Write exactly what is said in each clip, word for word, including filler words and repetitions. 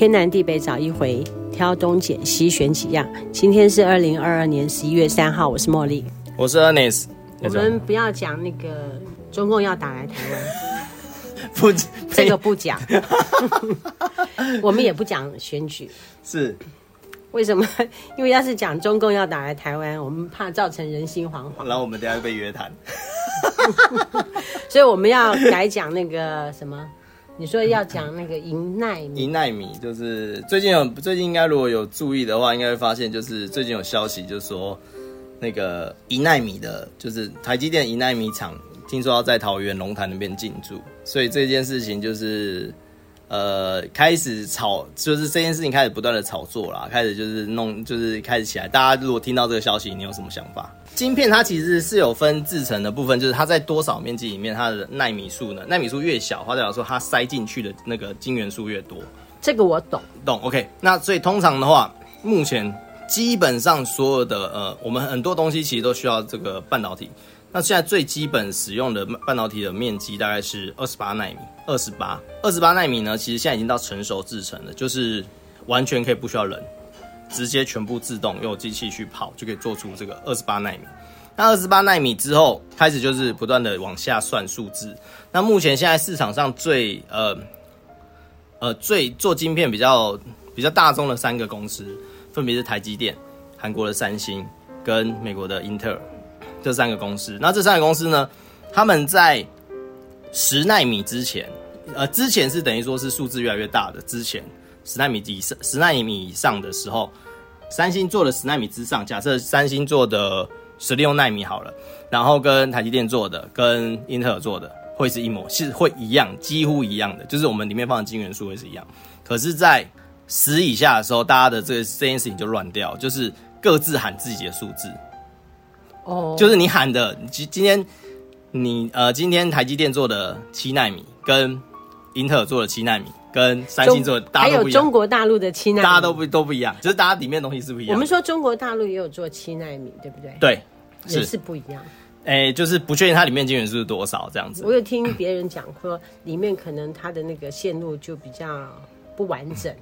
天南地北找一回，挑东拣西选几样。今天是二零二二年十一月三号，我是茉莉，我是 Ernest。 我们不要讲那个中共要打来台湾不，这个不讲我们也不讲选举，是为什么？因为要是讲中共要打来台湾，我们怕造成人心惶惶，然后我们等一下就被约谈所以我们要改讲那个什么，你说要讲那个银奈米，银奈米就是最近有最近应该如果有注意的话，应该会发现就是最近有消息，就是说那个银奈米的，就是台积电银奈米厂，听说要在桃园龙潭那边进驻，所以这件事情就是。呃，开始炒，就是这件事情开始不断的炒作啦，开始就是弄，就是开始起来。大家如果听到这个消息，你有什么想法？晶片它其实是有分制成的部分，就是它在多少面积里面，它的奈米数呢？奈米数越小，代表说它塞进去的那个晶元数越多。这个我懂，懂 OK。那所以通常的话，目前基本上所有的呃，我们很多东西其实都需要这个半导体。那现在最基本使用的半导体的面积大概是二十八奈米，二十八 二十八奈米呢，其实现在已经到成熟制程了，就是完全可以不需要人，直接全部自动用机器去跑就可以做出这个二十八奈米。那二十八奈米之后开始就是不断的往下算数字。那目前现在市场上最呃呃最做晶片比较比较大宗的三个公司，分别是台积电、韩国的三星跟美国的英特尔。这三个公司，那这三个公司呢，他们在十奈米之前，呃，之前是等于说是数字越来越大的之前，十奈米以上，十奈米以上的时候，三星做的十奈米之上，假设三星做的十六奈米好了，然后跟台积电做的、跟英特尔做的会是一模，是会一样，几乎一样的，就是我们里面放的晶元数会是一样。可是，在十以下的时候，大家的这个这件事情就乱掉，就是各自喊自己的数字。Oh. 就是你喊的，今天你呃，今天台积电做的七奈米，跟英特尔做的七奈米，跟三星做的大家都不一样，还有中国大陆的七奈米，大家都不都不一样，就是大家里面的东西是不一样。我们说中国大陆也有做七奈米，对不对？对，是也是不一样。哎、欸，就是不确定它里面晶圆数是多少这样子。我有听别人讲说，里面可能它的那个线路就比较不完整，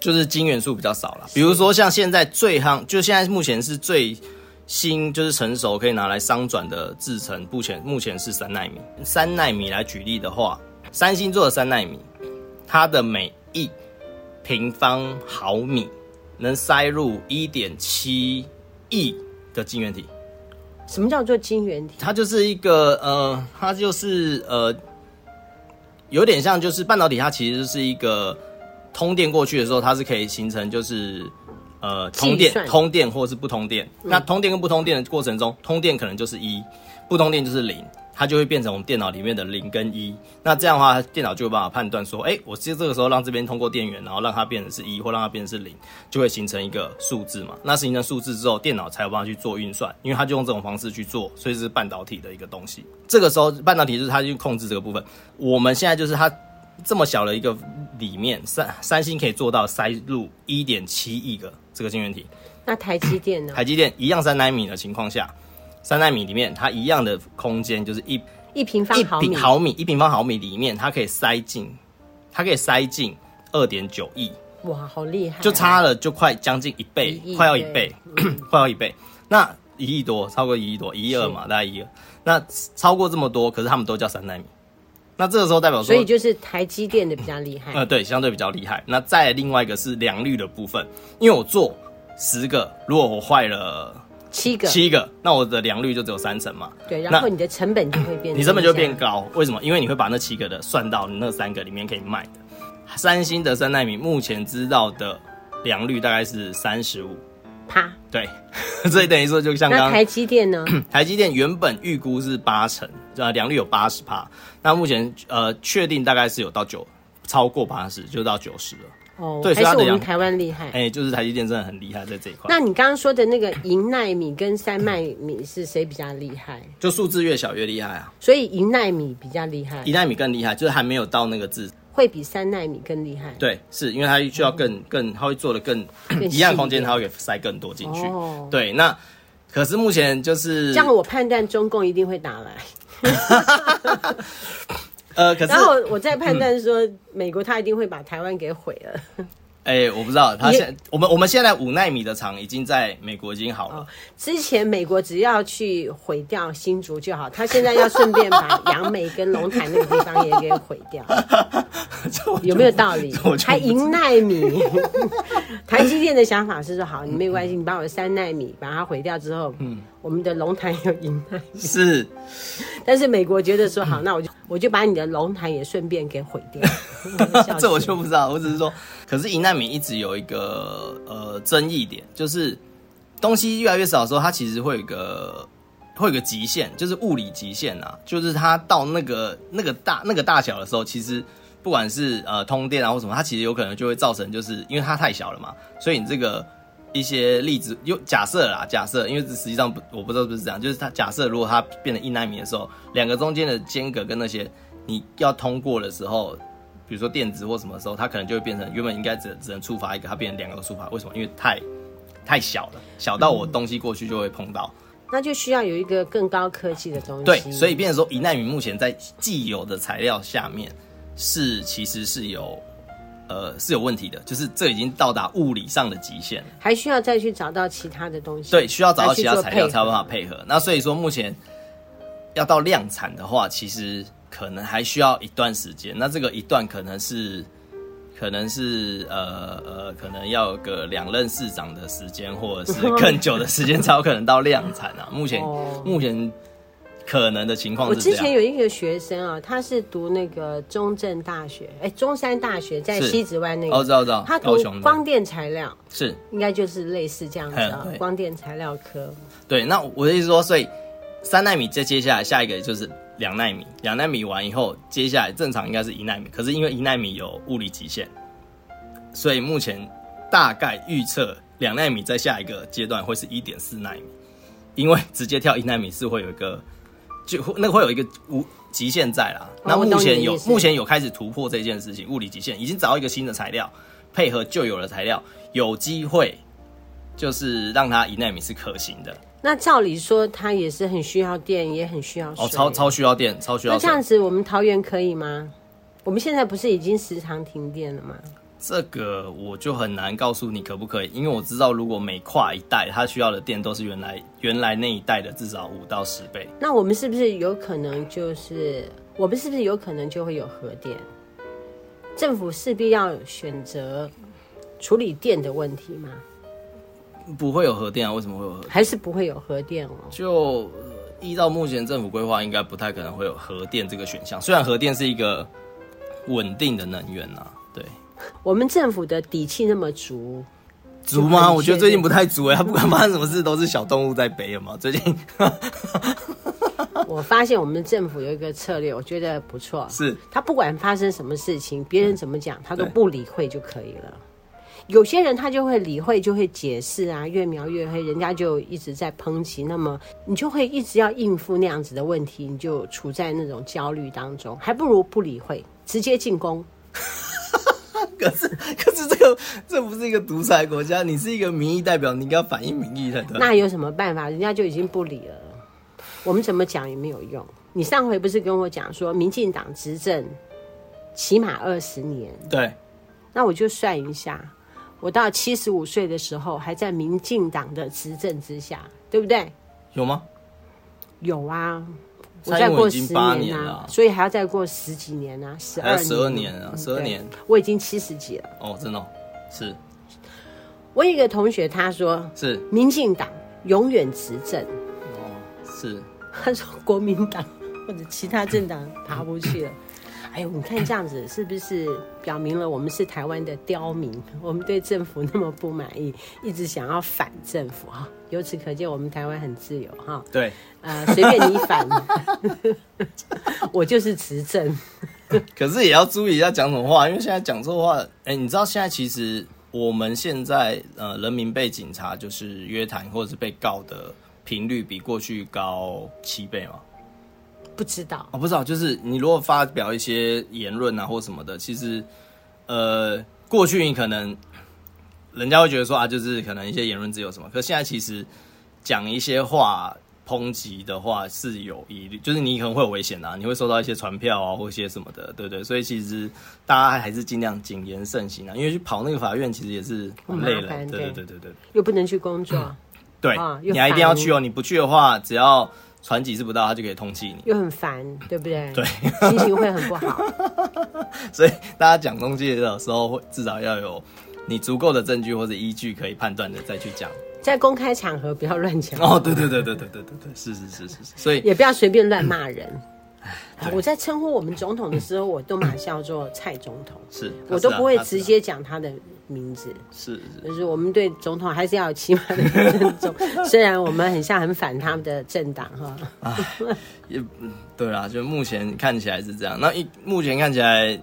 就是晶圆数比较少了。比如说像现在最夯，就现在目前是最。新就是成熟可以拿来商转的制程，目前目前是三奈米。三奈米来举例的话，三星做的三奈米，它的每一平方毫米能塞入 一点七亿的晶圆体。什么叫做晶圆体？它就是一个呃，它就是呃，有点像就是半导体，它其实就是一个通电过去的时候，它是可以形成就是。呃，通电、通电或是不通电、嗯，那通电跟不通电的过程中，通电可能就是一，不通电就是零，它就会变成我们电脑里面的零跟一。那这样的话，电脑就有办法判断说，哎、欸，我这个时候让这边通过电源，然后让它变成是一，或让它变成是零，就会形成一个数字嘛。那形成数字之后，电脑才有办法去做运算，因为它就用这种方式去做，所以是半导体的一个东西。这个时候，半导体就是它去控制这个部分。我们现在就是它。这么小的一个里面，三三星可以做到塞入 一点七亿个这个晶圆体。那台积电呢？台积电一样三奈米的情况下，三奈米里面它一样的空间就是一一平方毫米，一平毫米一平方毫米里面它可以塞进，它可以塞进 二点九亿。哇，好厉害、啊！就差了就快将近一倍，快要一倍，快要一倍。那一亿多，超过一亿多，一亿二嘛，大概一亿二。那超过这么多，可是他们都叫三奈米。那这个时候代表说，所以就是台积电的比较厉害，呃，对，相对比较厉害。那再来另外一个是良率的部分，因为我做十个，如果我坏了七个，七个，那我的良率就只有三成嘛。对，然后你的成本就会变，你成本就变高。为什么？因为你会把那七个的算到你那三个里面可以卖的。三星的三奈米目前知道的良率大概是三十五趴，对，所以等于说就像刚刚台积电呢，台积电原本预估是八成，呃，良率有八十趴，那目前呃确定大概是有到九，超过八十就到九十了。哦，对，还是我们台湾厉害。哎、欸，就是台积电真的很厉害在这一块。那你刚刚说的那个银奈米跟三奈米是谁比较厉害？就数字越小越厉害啊。所以银奈米比较厉害，银奈米更厉害，就是还没有到那个字。会比三奈米更厉害，对，是因为它需要更、嗯、更，它会做的更一样空间，它会塞更多进去、哦。对，那可是目前就是这样，我判断中共一定会打来。呃，可是然后我再判断说，嗯、美国它一定会把台湾给毁了。哎、欸，我不知道，他现我们我们现在五奈米的厂已经在美国已经好了、哦。之前美国只要去毁掉新竹就好，他现在要顺便把杨梅跟龙潭那个地方也给毁掉，有没有道理？还银奈米，台积电的想法是说，好，你没关系，你把我三奈米把它毁掉之后，嗯，我们的龙潭有银奈米是，但是美国觉得说，好，那我就。我就把你的龙潭也顺便给毁掉这我就不知道，我只是说可是银奈米一直有一个呃争议点，就是东西越来越少的时候，它其实会有一个会有一个极限，就是物理极限啊，就是它到那个那个大那个大小的时候，其实不管是呃通电啊或什么，它其实有可能就会造成，就是因为它太小了嘛，所以你这个一些粒子又假设啦，假设，因为实际上不我不知道是不是这样，就是它假设如果它变成一奈米的时候，两个中间的间隔跟那些你要通过的时候，比如说电子或什么的时候，它可能就会变成原本应该 只, 只能触发一个，它变成两个都触发，为什么？因为太太小了，小到我东西过去就会碰到。嗯，那就需要有一个更高科技的东西。对，所以变成说一奈米目前在既有的材料下面是其实是有。呃，是有问题的，就是这已经到达物理上的极限了，还需要再去找到其他的东西。对，需要找到其他材料才有办法配合。那所以说，目前要到量产的话，其实可能还需要一段时间。那这个一段可能是，可能是呃呃，可能要有个两任市长的时间，或者是更久的时间才有可能到量产啊。目前、oh. 目前可能的情况是这样。我之前有一个学生啊，他是读那个中正大学，哎、欸，中山大学在西子湾那个，我知道，知道。他读光电材料，是应该就是类似这样子啊，光电材料科。对，那我的意思说，所以三奈米再接下来下一个就是两奈米，两奈米完以后，接下来正常应该是一奈米，可是因为一奈米有物理极限，所以目前大概预测两奈米在下一个阶段会是 一点四 奈米，因为直接跳一奈米是会有一个。就那个会有一个无极限在啦，那目前有、哦、目前有开始突破这件事情，物理极限已经找到一个新的材料，配合旧有的材料，有机会就是让它一奈米是可行的。那照理说，它也是很需要电，也很需要水。哦，超超需要电，超需要水。那这样子，我们桃园可以吗？我们现在不是已经时常停电了吗？这个我就很难告诉你可不可以，因为我知道如果每跨一代，它需要的电都是原来原来那一代的至少五到十倍。那我们是不是有可能就是我们是不是有可能就会有核电？政府势必要选择处理电的问题吗？不会有核电啊？为什么会有核电？还是不会有核电哦？就依照目前政府规划，应该不太可能会有核电这个选项。虽然核电是一个稳定的能源啊，对。我们政府的底气那么足，足吗？我觉得最近不太足哎、欸，他不管发生什么事都是小动物在背嘛。最近我发现我们政府有一个策略，我觉得不错，是他不管发生什么事情，别人怎么讲他都不理会就可以了。有些人他就会理会，就会解释啊，越描越黑，人家就一直在抨击，那么你就会一直要应付那样子的问题，你就处在那种焦虑当中，还不如不理会，直接进攻。可是，可是这个这不是一个独裁国家，你是一个民意代表，你应该要反映民意的。那有什么办法？人家就已经不理了，我们怎么讲也没有用。你上回不是跟我讲说，民进党执政起码二十年？对。那我就算一下，我到七十五岁的时候还在民进党的执政之下，对不对？有吗？有啊。我再过十年啊，所以还要再过十几年啊，十二十二年啊，十二年。我已经七十几了。哦，真的、哦、是。我有一个同学他说，是民进党永远执政。哦，是。他说国民党或者其他政党爬不去了。哎呦，你看这样子是不是表明了我们是台湾的刁民？我们对政府那么不满意，一直想要反政府啊！由此可见，我们台湾很自由哈。对，呃，随便你反，我就是执政。可是也要注意一下讲什么话，因为现在讲错话，哎、欸，你知道现在其实我们现在呃，人民被警察就是约谈或者是被告的频率比过去高七倍吗？不知道，我、哦、不知道，就是你如果发表一些言论啊或什么的，其实，呃，过去你可能人家会觉得说啊，就是可能一些言论自由什么，可是现在其实讲一些话，抨击的话是有疑虑，就是你可能会有危险啊，你会收到一些传票啊或一些什么的，对不对？所以其实大家还是尽量谨言慎行啊，因为去跑那个法院其实也是很累了，对对对对对，又不能去工作，嗯、对、哦，你还一定要去哦，你不去的话，只要传几次不到，他就可以通缉你，又很烦，对不对？对，心情会很不好。所以大家讲东西的时候，至少要有你足够的证据或者依据可以判断的再去讲。在公开场合不要乱讲哦，对对对对对对对对，是是是是是，所以也不要随便乱骂人。嗯、我在称呼我们总统的时候，我都马上叫做蔡总统，是、啊、我都不会直接讲他的名字，是、啊啊、就是我们对总统还是要有起码的尊重，虽然我们很像很反他们的政党哈。也对啦，就目前看起来是这样。那一目前看起来，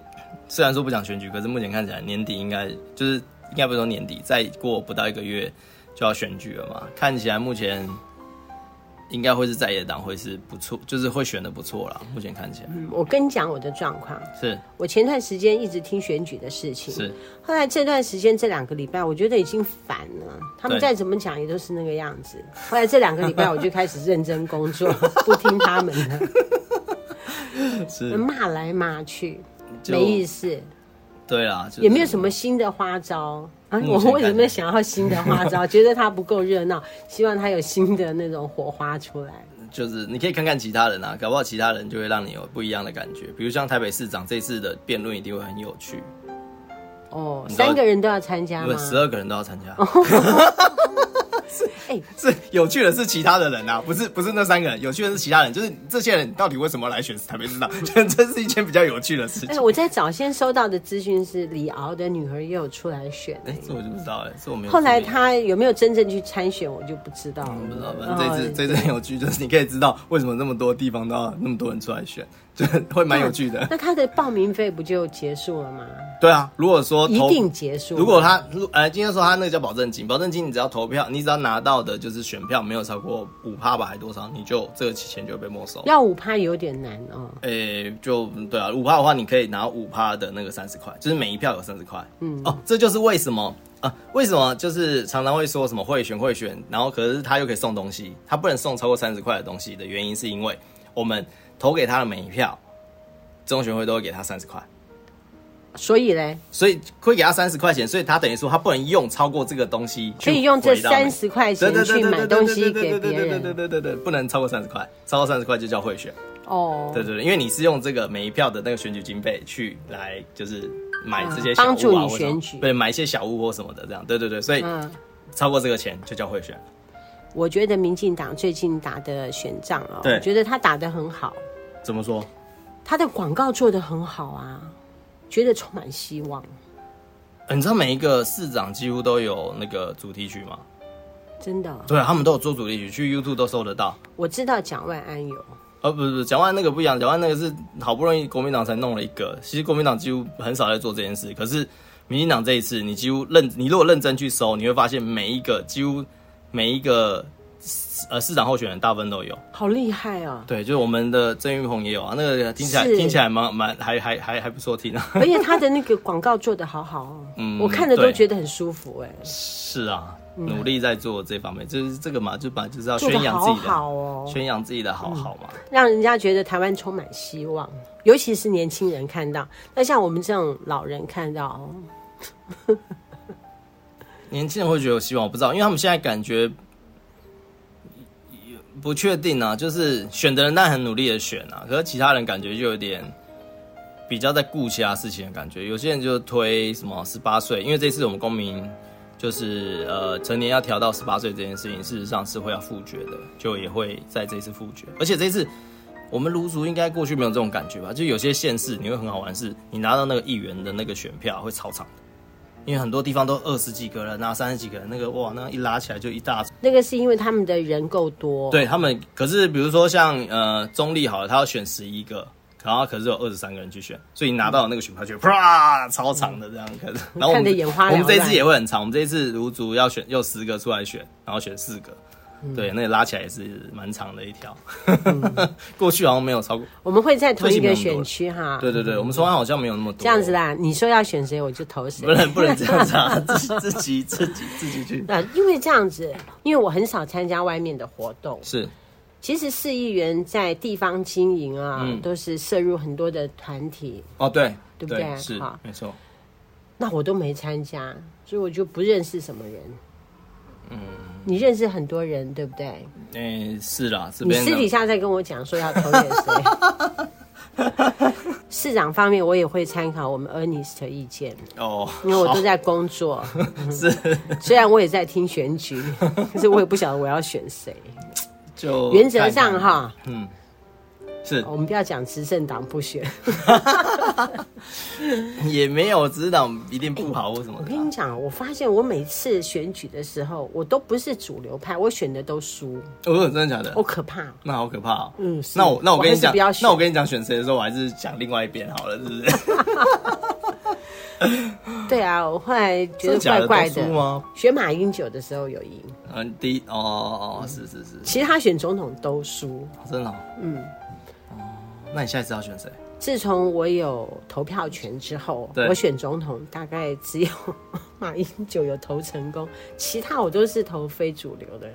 虽然说不讲选举，可是目前看起来年底应该就是应该不是说年底，再过不到一个月。就要选举了嘛，看起来目前应该会是在野党会是不错，就是会选的不错啦，目前看起来。嗯，我跟你讲我的状况，是我前段时间一直听选举的事情，是后来这段时间这两个礼拜我觉得已经烦了，他们再怎么讲也都是那个样子，后来这两个礼拜我就开始认真工作，不听他们的，是骂来骂去没意思。对啦、就是、也没有什么新的花招、啊、我为什么想要新的花招？觉得它不够热闹，希望它有新的那种火花出来。就是你可以看看其他人啊，搞不好其他人就会让你有不一样的感觉。比如像台北市长这次的辩论一定会很有趣哦。三个人都要参加吗？十二个人都要参加。是，欸、是有趣的是其他的人啊，不是不是那三个人，有趣的是其他人，就是这些人到底为什么来选台北市长？这是一件比较有趣的事情。欸、我在早先收到的资讯是李敖的女儿也有出来选、欸，哎、欸，这我就不知道哎、欸，这我没有。后来他有没有真正去参选，我就不知道了。嗯、不知道，反正这次、哦、这次很有趣，就是你可以知道为什么那么多地方都要那么多人出来选，就会蛮有趣的。那他的报名费不就结束了吗？对啊，如果说一定结束，如果他呃，今天说他那个叫保证金，保证金你只要投票，你只要拿到的就是选票没有超过 百分之五 吧，还多少，你就这个钱就会被没收。要 百分之五 有点难哦。诶、欸，就对啊， 百分之五 的话，你可以拿 百分之五 的那个三十块，就是每一票有三十块。嗯，哦，这就是为什么啊？为什么就是常常会说什么贿选贿选，然后可是他又可以送东西，他不能送超过三十块的东西的原因，是因为我们投给他的每一票，中选会都会给他三十块。所以嘞，所以会给他三十块钱，所以他等于说他不能用超过这个东西，可以用这三十块钱去买东西给别人，对对对对，不能超过三十块，超过三十块就叫贿选。哦，对对对，因为你是用这个每一票的那个选举经费去来就是买这些小物、啊，帮助你选举，对，买一些小物或什么的这样，对对对，所以超过这个钱就叫贿选。我觉得民进党最近打的选仗哦，我觉得他打得很好。怎么说？他的广告做得很好啊。觉得充满希望、欸。你知道每一个市长几乎都有那个主题曲吗？真的、啊？对，他们都有做主题曲，去 YouTube 都搜得到。我知道蒋万安有。呃，不是不是，蒋万安那个不一样，蒋万安那个是好不容易国民党才弄了一个。其实国民党几乎很少在做这件事，可是民进党这一次，你几乎认，你如果认真去搜，你会发现每一个几乎每一个。呃，市长候选人大部分都有，好厉害啊！对，就是我们的郑运鹏也有啊，那个听起来听起来蛮蛮还还还还不错听啊。而且他的那个广告做得好好哦，嗯，我看着都觉得很舒服哎、欸。是啊，努力在做这方面，嗯、就是这个嘛，就把就是要宣扬自己的，好哦、宣扬自己的好好嘛、嗯，让人家觉得台湾充满希望，尤其是年轻人看到，那像我们这种老人看到，年轻人会觉得有希望，我不知道，因为他们现在感觉。不确定啊，就是选的人当然很努力的选啊，可是其他人感觉就有点比较在顾其他事情的感觉。有些人就推什么十八岁，因为这次我们公民就是呃成年要调到十八岁这件事情，事实上是会要复决的，就也会在这次复决。而且这次我们卢竹应该过去没有这种感觉吧？就有些县市你会很好玩是，是你拿到那个议员的那个选票会超长的。因为很多地方都二十几个人啊，三十几个人，那个哇，那一拉起来就一大。那个是因为他们的人够多。对他们，可是比如说像呃中立好了，他要选十一个，然后可是有二十三个人去选，所以你拿到那个选票就啪超长的这样。可是然后我们我们这一次也会很长，我们这一次卢竹要选又十个出来选，然后选四个。对，那个拉起来也是蛮长的一条，嗯、过去好像没有超过。我们会在同一个选区哈。对对对，我们双方好像没有那么多。这样子啦，你说要选谁，我就投谁。不能不能这样子啊，自己自己自己去。啊，因为这样子，因为我很少参加外面的活动，是，其实市议员在地方经营啊、嗯、都是涉入很多的团体哦，对对不 对, 对是没错，那我都没参加，所以我就不认识什么人。嗯，你认识很多人对不对？哎、欸，是啦，这边你私底下在跟我讲说要投给谁。市长方面我也会参考我们 Ernest 的意见哦，因为我都在工作、嗯、是，虽然我也在听选举，可是我也不晓得我要选谁。就原则上哈，嗯，是我们不要讲执政党不选，也没有执政党一定不好或什么、欸。我跟你讲，我发现我每次选举的时候，我都不是主流派，我选的都输。我、哦、真的假的？我、哦、可怕，那好可怕、哦。嗯，那我那我跟你讲，那我跟你讲选谁的时候，我还是讲另外一边好了，是不是？对啊，我后来觉得怪怪 的, 的, 的嗎。选马英九的时候有赢，嗯，第一哦哦哦，是是是。其他选总统都输、哦，真的、哦。嗯。那你下一次要选谁？自从我有投票权之后，我选总统大概只有马英九有投成功，其他我都是投非主流的。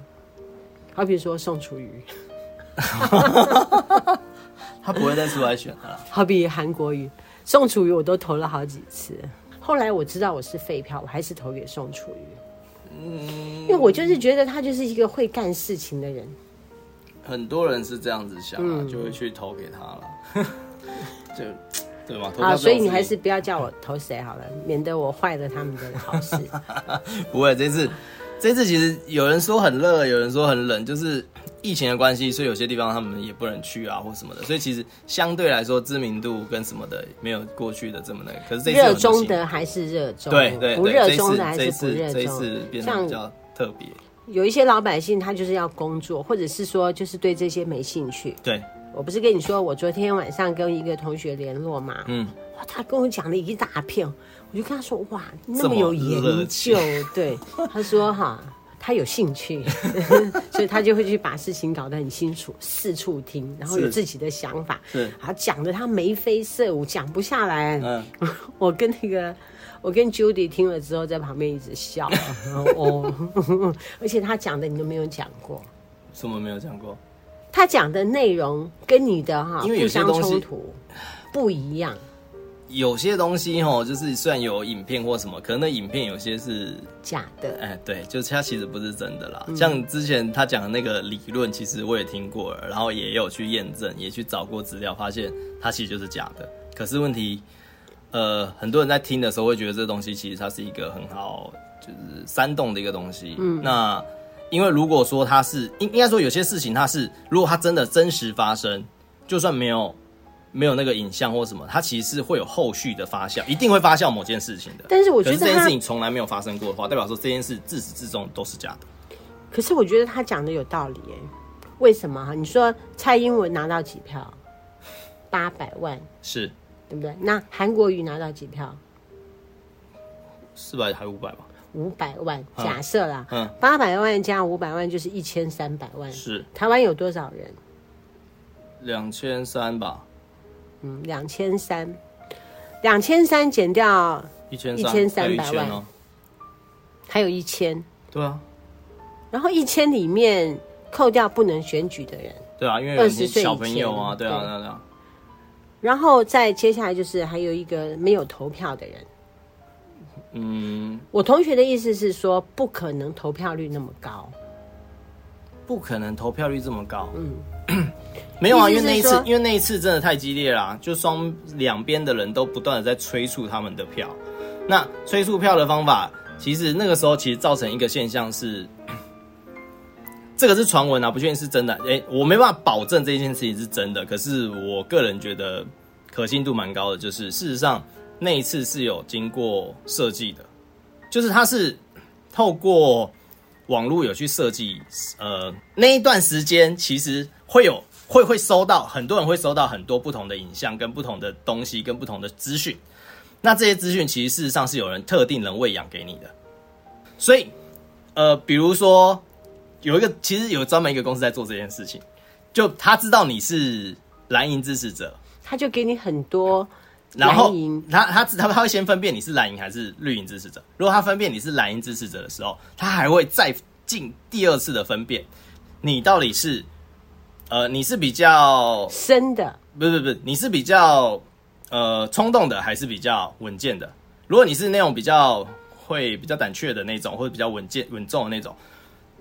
好比说宋楚瑜，他不会再出来选了。好比韩国瑜、宋楚瑜，我都投了好几次。后来我知道我是废票，我还是投给宋楚瑜。嗯，因为我就是觉得他就是一个会干事情的人。很多人是这样子想啊、嗯、就会去投给他了。就对吧，投票、啊、所以你还是不要叫我投谁好了，免得我坏了他们的好事。不会，这次这次其实有人说很热，有人说很冷，就是疫情的关系，所以有些地方他们也不能去啊或什么的，所以其实相对来说知名度跟什么的没有过去的这么那个。可是这次热衷的还是热衷，对对对，不热衷的还是不热衷。这一 次, 这一次变得比较特别。有一些老百姓他就是要工作，或者是说就是对这些没兴趣。对，我不是跟你说我昨天晚上跟一个同学联络嘛，嗯，哇，他跟我讲了一大片，我就跟他说哇那么有研究，对，他说哈他有兴趣，所以他就会去把事情搞得很清楚，四处听，然后有自己的想法，对，然后讲得他眉飞色舞，讲不下来。嗯，我跟那个。我跟 Judy 听了之后，在旁边一直笑、啊，哦，而且他讲的你都没有讲过，什么没有讲过？他讲的内容跟你的哈、啊，因为有些东西不一样。有些东西哈、哦，就是虽然有影片或什么，可能那影片有些是假的。哎，对，就是它其实不是真的啦。嗯、像之前他讲的那个理论，其实我也听过了，然后也有去验证，也去找过资料，发现它其实就是假的。可是问题。呃，很多人在听的时候会觉得这东西其实它是一个很好就是煽动的一个东西。嗯，那因为如果说它是应应该说有些事情它是如果它真的真实发生，就算没有没有那个影像或什么，它其实是会有后续的发酵，一定会发酵某件事情的。但是我觉得这件事情从来没有发生过的话，代表说这件事自始至终都是假的。可是我觉得他讲的有道理耶，为什么？你说蔡英文拿到几票？八百万是。对不对？那韩国瑜拿到几票？四百还五百吧？五百万，假设啦，嗯，八百万加五百万就是一千三百万。是。台湾有多少人？两千三吧。嗯，两千三，两千三减掉一千三，一千三百万，还有一千。对啊。然后一千里面扣掉不能选举的人。对啊，因为有小朋友啊，对啊，对啊。对啊，然后再接下来就是还有一个没有投票的人。嗯，我同学的意思是说不可能投票率那么高，不可能投票率这么高。嗯，没有啊，因为那一次，因为那一次真的太激烈了、啊，就双两边的人都不断的在催促他们的票。那催促票的方法，其实那个时候其实造成一个现象是，这个是传闻啊，不确定是真的。哎，我没办法保证这件事情是真的，可是我个人觉得可信度蛮高的。就是事实上那一次是有经过设计的，就是它是透过网络有去设计。呃，那一段时间其实会有会会收到很多人会收到很多不同的影像、跟不同的东西、跟不同的资讯。那这些资讯其实事实上是有人特定人喂养给你的，所以呃，比如说。有一个其实有专门一个公司在做这件事情，就他知道你是蓝营支持者，他就给你很多蓝营，然后他他他他会先分辨你是蓝营还是绿营支持者。如果他分辨你是蓝营支持者的时候，他还会再进第二次的分辨你到底是呃，你是比较深的，不是不是，你是比较呃冲动的，还是比较稳健的？如果你是那种比较会比较胆怯的那种，或者比较稳健稳重的那种，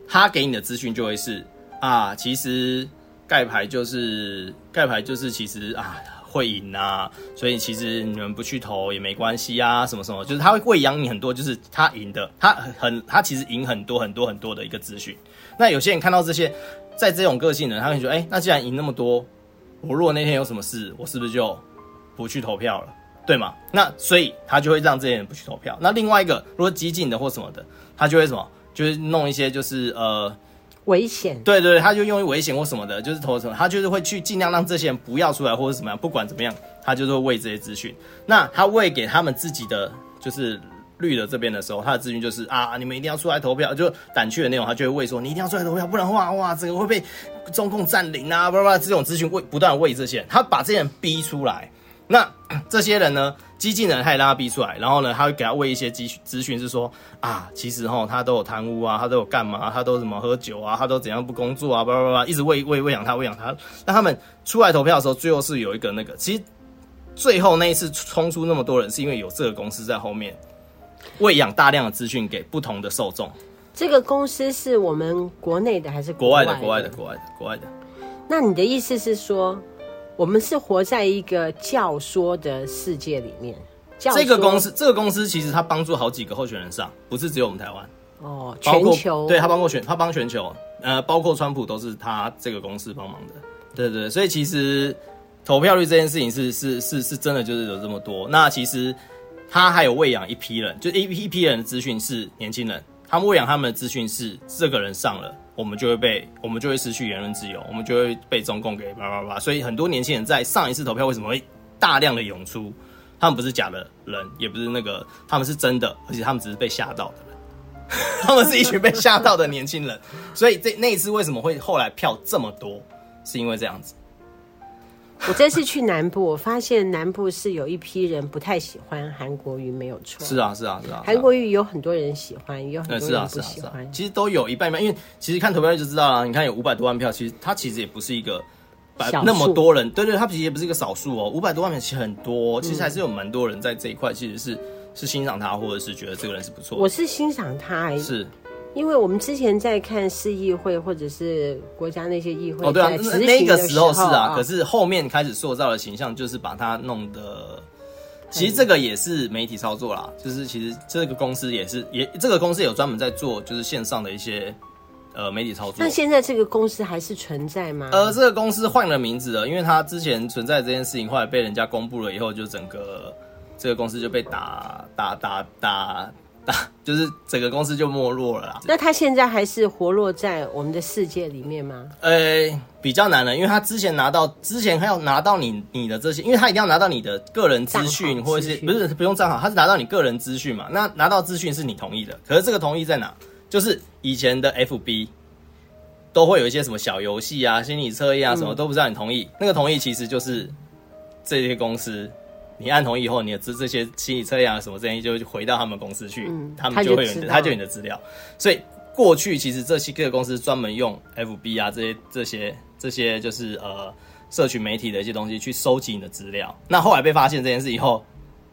他给你的资讯就会是啊，其实盖牌就是盖牌就是其实啊会赢啊，所以其实你们不去投也没关系啊，什么什么，就是他会喂养你很多，就是他赢的，他很他其实赢很多很多很多的一个资讯。那有些人看到这些，在这种个性的人，他会觉得，哎、欸，那既然赢那么多，我如果那天有什么事，我是不是就不去投票了？对吗？那所以他就会让这些人不去投票。那另外一个，如果激进的或什么的，他就会什么，就是弄一些就是呃危险。对对对，他就用危险或什么的，就是投什么，他就是会去尽量让这些人不要出来，或者怎么样，不管怎么样，他就是会喂这些资讯。那他喂给他们自己的就是绿的这边的时候，他的资讯就是啊，你们一定要出来投票，就胆怯的那种，他就会喂说你一定要出来投票，不然哇哇，这个会被中共占领啊，叭叭，这种资讯喂不断喂这些人，他把这些人逼出来。那这些人呢，激进人他也让他逼出来，然后呢，他会给他喂一些资讯，是说啊，其实齁他都有贪污啊，他都有干嘛，他都什么喝酒啊，他都怎样不工作啊，叭叭叭，一直喂喂喂养他喂养他。那他们出来投票的时候，最后是有一个那个，其实最后那一次冲出那么多人，是因为有这个公司在后面喂养大量的资讯给不同的受众。这个公司是我们国内的还是国外的？国外的，国外的，国外的。那你的意思是说，我们是活在一个教唆的世界里面？教唆这个公司，这个公司其实它帮助好几个候选人上，不是只有我们台湾哦，全球。对，它帮过全，它帮全球，呃，包括川普都是它这个公司帮忙的。对对对，所以其实投票率这件事情是是是是真的就是有这么多。那其实他还有喂养一批人，就一批一批人的资讯是年轻人，他们喂养他们的资讯是这个人上了，我们就会被，我们就会失去言论自由，我们就会被中共给叭叭叭。所以很多年轻人在上一次投票为什么会大量的涌出？他们不是假的人，也不是那个，他们是真的，而且他们只是被吓到的人，他们是一群被吓到的年轻人。所以这那一次为什么会后来票这么多，是因为这样子。我这次去南部，我发现南部是有一批人不太喜欢韩国瑜，没有错。是啊，是啊，是啊。韩国瑜有很多人喜欢，也有很多人不喜欢。嗯啊啊啊、其实都有一半一半，因为其实看投票率就知道了。你看有五百多万票，其实它其实也不是一个那么多人，对 对, 對，它其实也不是一个少数哦。五百多万票其实很多，其实还是有蛮多人在这一块其实是是欣赏他，或者是觉得这个人是不错。我是欣赏他、欸，是。因为我们之前在看市议会或者是国家那些议会，哦对啊，那个时候是啊、哦，可是后面开始塑造的形象就是把它弄得，其实这个也是媒体操作啦，就是其实这个公司也是也这个公司有专门在做就是线上的一些呃媒体操作。那现在这个公司还是存在吗？呃，这个公司换了名字了，因为它之前存在这件事情，后来被人家公布了以后，就整个这个公司就被打打打打。就是整个公司就没落了啦。那他现在还是活络在我们的世界里面吗？呃，比较难了，因为他之前拿到，之前还要拿到你你的这些，因为他一定要拿到你的个人资讯，或者是不是不用账号，他是拿到你个人资讯嘛。那拿到资讯是你同意的，可是这个同意在哪？就是以前的 F B 都会有一些什么小游戏啊、心理测验啊，什么都不知道你同意、嗯，那个同意其实就是这些公司。你按同意以后，你的这些心理测验啊什么这些就回到他们公司去，嗯、他们就会有你的，他就有你的资料。所以过去其实这些各个公司专门用 F B 啊这些这些这些就是呃社群媒体的一些东西去收集你的资料。那后来被发现这件事以后，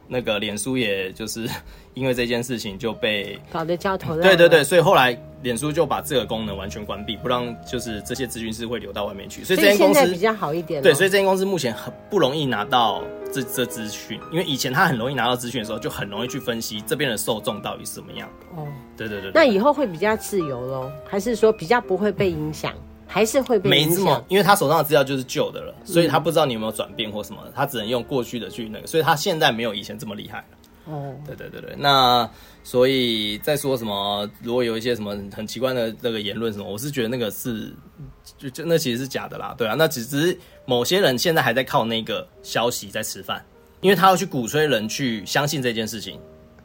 那个脸书也就是因为这件事情就被搞得焦头烂额。对对对，所以后来脸书就把这个功能完全关闭，不让就是这些资讯是会流到外面去。所以这间公司现在比较好一点、哦。对，所以这间公司目前很不容易拿到。这这资讯，因为以前他很容易拿到资讯的时候，就很容易去分析这边的受众到底是怎么样。哦，对对 对, 对。那以后会比较自由咯，还是说比较不会被影响？嗯、还是会被影响？没这么，因为他手上的资料就是旧的了，所以他不知道你有没有转变或什么的、嗯，他只能用过去的去那个，所以他现在没有以前这么厉害了。哦，对对对对。那所以再说什么，如果有一些什么很奇怪的那个言论什么，我是觉得那个是。就就那其实是假的啦，对啊，那只是某些人现在还在靠那个消息在吃饭，因为他要去鼓吹人去相信这件事情，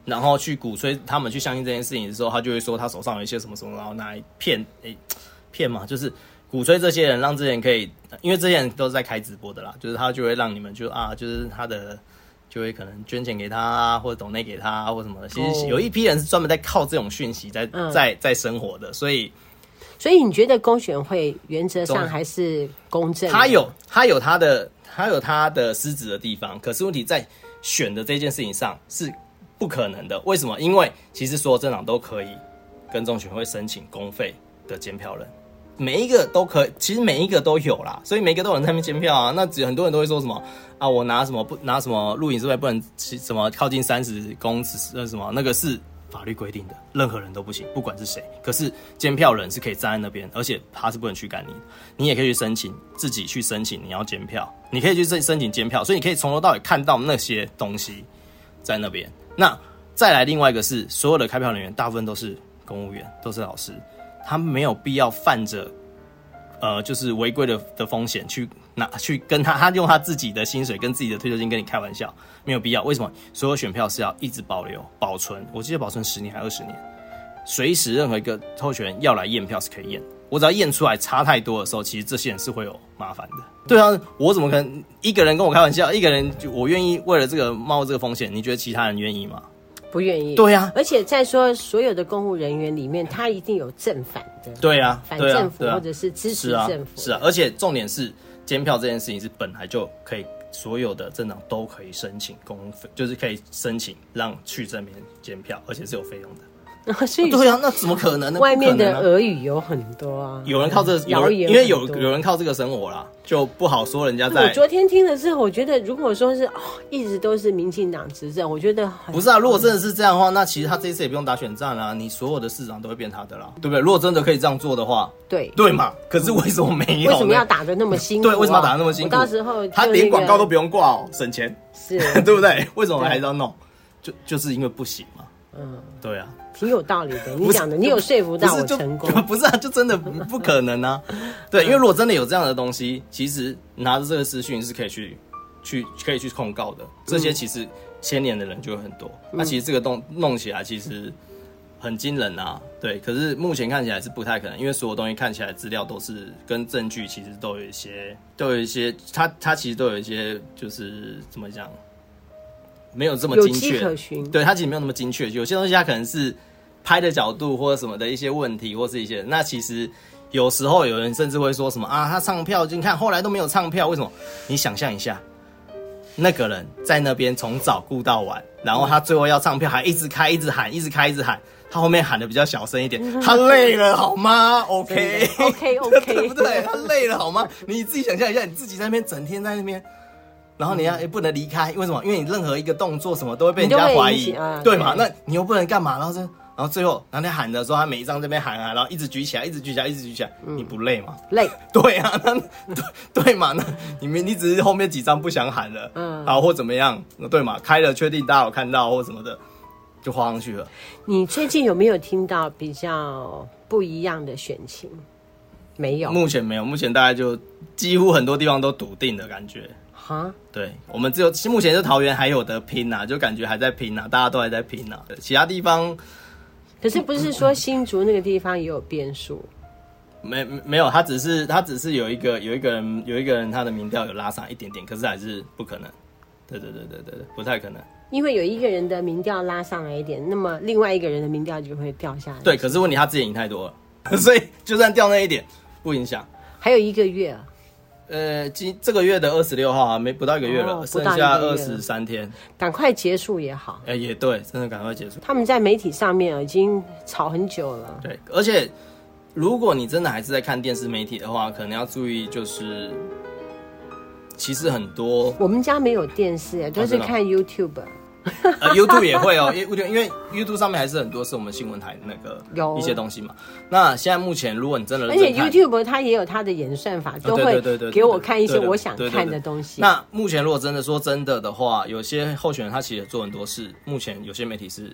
然后去鼓吹他们去相信这件事情的时候，他就会说他手上有一些什么什么，然后拿来骗诶骗嘛，就是鼓吹这些人，让这些人可以，因为这些人都是在开直播的啦，就是他就会让你们就啊，就是他的就会可能捐钱给他、啊、或者donate给他、啊、或什么的。其实有一批人是专门在靠这种讯息在在在生活的，所以。所以你觉得公选会原则上还是公正？他有他有他的他有他的失职的地方，可是问题在选的这件事情上是不可能的。为什么？因为其实所有政党都可以跟中选会申请公费的监票人，每一个都可以，其实每一个都有啦，所以每一个都有人在那边监票啊。那很多人都会说什么啊，我拿什么不拿什么录影设备不能什么靠近三十公尺，什么那个是法律规定的，任何人都不行，不管是谁。可是监票人是可以站在那边，而且他是不能驱赶你，你也可以去申请，自己去申请你要监票，你可以去申请监票，所以你可以从头到尾看到那些东西在那边。那再来另外一个是，所有的开票人员大部分都是公务员，都是老师，他没有必要犯着呃就是违规 的, 的风险去拿去跟他他用他自己的薪水跟自己的退休金跟你开玩笑，没有必要。为什么？所有选票是要一直保留保存，我记得保存十年还二十年，随时任何一个候选人要来验票是可以验，我只要验出来差太多的时候，其实这些人是会有麻烦的。对啊，我怎么可能一个人跟我开玩笑，一个人我愿意为了这个冒这个风险，你觉得其他人愿意吗？不愿意。对啊，而且再说所有的公务人员里面，他一定有正反的。对啊，反政府或者是支持政府。是啊，而且重点是监票这件事情是本来就可以，所有的政党都可以申请公费，就是可以申请让去政民监票，而且是有费用的。所以对啊，那怎么可能呢？外面的俄语有很多啊，有人靠这個，有人因为有有人靠这个生活啦，就不好说人家在。我昨天听的是，我觉得如果说是、哦、一直都是民进党执政，我觉得很不是啊。如果真的是这样的话，那其实他这一次也不用打选战啦、啊，你所有的市长都会变他的啦，对不对？如果真的可以这样做的话，对对嘛？可是为什么没有呢？为什么要打得那么辛苦、啊？对，为什么要打得那么辛苦？到时候、那個、他连广告都不用挂哦，省钱是，对不对？为什么还要弄？就就是因为不行嘛。嗯，对啊，挺有道理的。你讲的，你有说服到我成功，不是啊，就真的不可能啊。对，因为如果真的有这样的东西，其实拿着这个资讯是可以去、去可以去控告的。这些其实牵连的人就会很多。那、嗯啊、其实这个弄弄起来其实很惊人啊。对，可是目前看起来是不太可能，因为所有东西看起来资料都是跟证据，其实都有一些，都有一些，它它其实都有一些，就是怎么讲？没有这么精确，有迹可循。对，它其实没有那么精确，有些东西它可能是拍的角度或者什么的一些问题，或是一些那其实有时候有人甚至会说什么啊，他唱票你看后来都没有唱票，为什么？你想象一下，那个人在那边从早顾到晚，然后他最后要唱票还一直开一直喊一直开一直喊，他后面喊的比较小声一点，他累了好吗 ？OK OK OK， 对不对？他累了好吗？你自己想象一下，你自己在那边整天在那边。然后你要也不能离开，为什么？因为你任何一个动作什么都会被人家怀疑，啊、对嘛？那你又不能干嘛？然后然后最后，然后他喊的时候，他每一张这边喊啊，然后一直举起来，一直举起来，一直举起来，嗯、你不累吗？累，对啊，那 对, 对嘛？那你你只是后面几张不想喊了，嗯，然后或怎么样，对嘛？开了确定大家有看到或什么的，就花上去了。你最近有没有听到比较不一样的选情？没有，目前没有，目前大概就几乎很多地方都笃定的感觉。哈，对，我们只有目前就桃园还有得拼啊，就感觉还在拼啊，大家都还在拼啊。其他地方，可是不是说新竹那个地方也有变数？嗯、没没有，他只是他只是有一个有一个人有一个人他的民调有拉上一点点，可是还是不可能。对对对对对，不太可能。因为有一个人的民调拉上来一点，那么另外一个人的民调就会掉下来。对，可是问题他之前赢太多了，所以就算掉那一点不影响。还有一个月啊。呃，今这个月的二十六号啊，没不到一个月了，哦、剩下二十三天，赶快结束也好。哎、欸，也对，真的赶快结束。他们在媒体上面已经吵很久了。对，而且如果你真的还是在看电视媒体的话，可能要注意，就是其实很多我们家没有电视、欸，都是看 YouTube。啊呃 ，YouTube 也会哦，因为因为 YouTube 上面还是很多是我们新闻台那个一些东西嘛。那现在目前，如果你真的认真看，而且 YouTube 它也有它的演算法，都会给我看一些我想看的东西。那目前如果真的说真的的话，有些候选人他其实做很多事，目前有些媒体是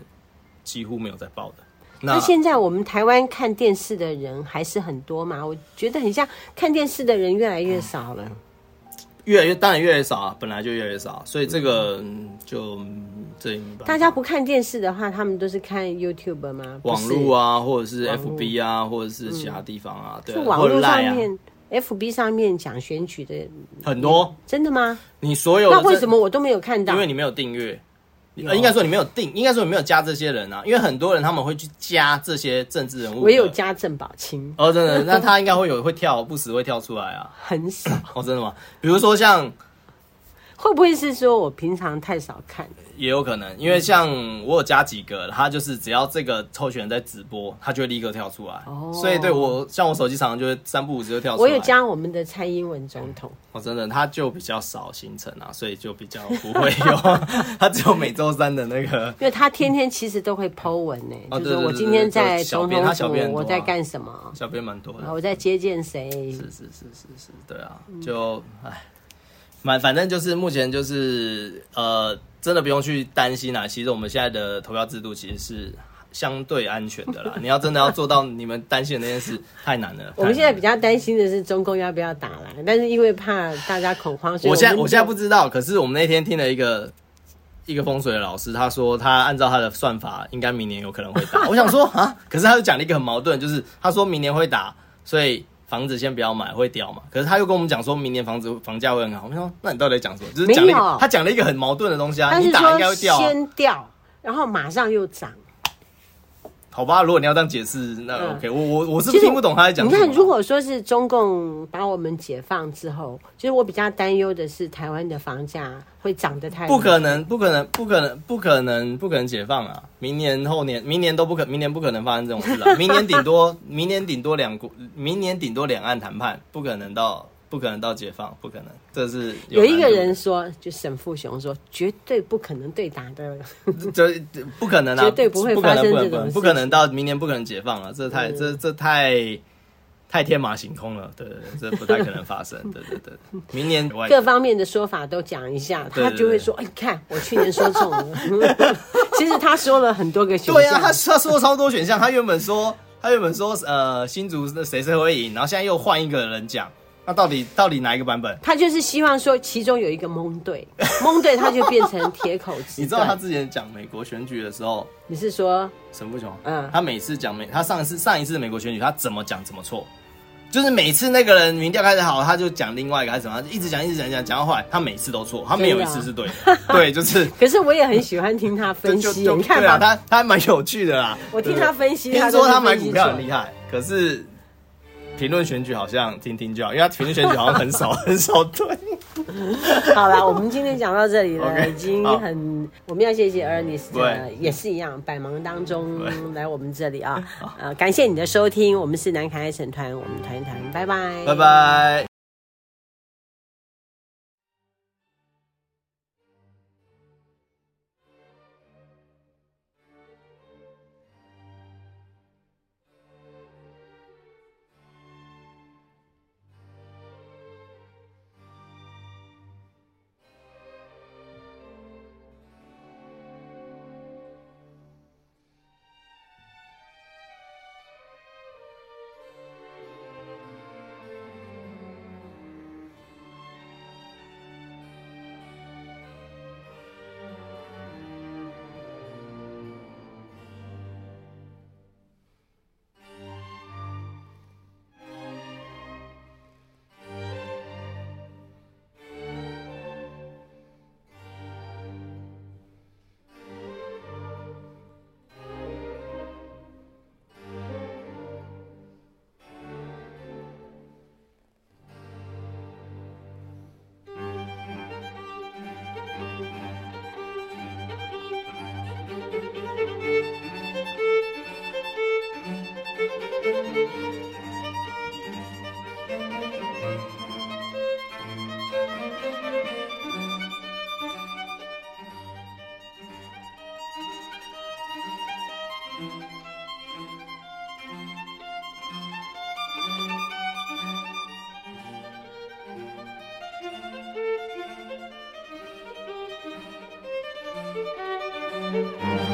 几乎没有在报的。那现在我们台湾看电视的人还是很多嘛？我觉得很像看电视的人越来越少了。嗯越来越当然越来越少啊，本来就越来越少，所以这个、嗯、就这大家不看电视的话，他们都是看 YouTube 吗？网络啊，或者是 F B 啊，或者是其他地方啊，嗯、对啊，网络上面、啊、F B 上面讲选举的很多，真的吗？你所有的那为什么我都没有看到？因为你没有订阅。应该说你没有定，应该说你没有加这些人啊，因为很多人他们会去加这些政治人物。我也有加郑宝清哦，真的，那他应该会有会跳，不时会跳出来啊。很少哦，真的吗？比如说像，会不会是说我平常太少看？也有可能，因为像我有加几个，他就是只要这个候选人在直播，他就会立刻跳出来。哦，所以对我像我手机常常就会三不五时就跳出来。我有加我们的蔡英文总统。哦，真的，他就比较少行程啊，所以就比较不会有，他只有每周三的那个，因为他天天其实都会 po 文呢、欸哦，就是我今天在总统府，啊、我在干什么，小编蛮多的，我在接见谁，是是是是是，对啊，就哎，蛮、嗯、反正就是目前就是呃，真的不用去担心啊，其实我们现在的投票制度其实是相对安全的啦，你要真的要做到你们担心的那件事太难了。我们现在比较担心的是中共要不要打来，但是因为怕大家恐慌，所以 我, 我现在我现在不知道。可是我们那天听了一个一个风水的老师，他说他按照他的算法，应该明年有可能会打。我想说啊，可是他就讲了一个很矛盾，就是他说明年会打，所以房子先不要买，会掉嘛。可是他又跟我们讲说明年房子房价会很好。我说那你到底在讲什么？就是讲了一个他讲了一个很矛盾的东西啊，你打应该会掉、啊，先掉，然后马上又涨。好吧，如果你要这样解释，那 OK，、嗯、我我我是听不懂他在讲什么。你看，如果说是中共把我们解放之后，其实我比较担忧的是台湾的房价会涨得太。不可能，不可能，不可能，不可能，不可能解放啊！明年、后年、明年都不可，明年不可能发生这种事了。明年顶多，明年顶多两国，明年顶多两岸谈判，不可能到，不可能到解放，不可能。这是 有, 有一个人说，就沈富雄说，绝对不可能对打的，这不可能啊，绝对不会发生这种事，不可能到明年不可能解放了，这太、嗯、这这太太天马行空了，对对对，这不太可能发生，对对对，明年各方面的说法都讲一下，他就会说，哎，看我去年说中了，其实他说了很多个选项，对啊，他他说了超多选项，他原本说他原本说呃新竹谁谁会赢，然后现在又换一个人讲。那到底到底哪一个版本？他就是希望说，其中有一个蒙对，蒙对他就变成铁口直断。你知道他之前讲美国选举的时候，你是说沈富雄？嗯，他每次讲美，他上一次上一次美国选举，他怎么讲怎么错，就是每次那个人民调开始好，他就讲另外一个，还是什么，一直讲一直讲讲讲到后来，他每次都错，他没有一次是对的。對， 啊、对，就是。可是我也很喜欢听他分析，你看吧，他他还蛮有趣的啦。我听他分析，對對對，听说他买股票很厉害，可是。评论选举好像听听就好，因为他评论选举好像很少很少对。好啦，我们今天讲到这里了， okay, 已经很，我们要谢谢 Ernest， 也是一样百忙当中来我们这里啊，呃，感谢你的收听，我们是南凯省团，我们团一团，拜拜，拜拜。Thank you.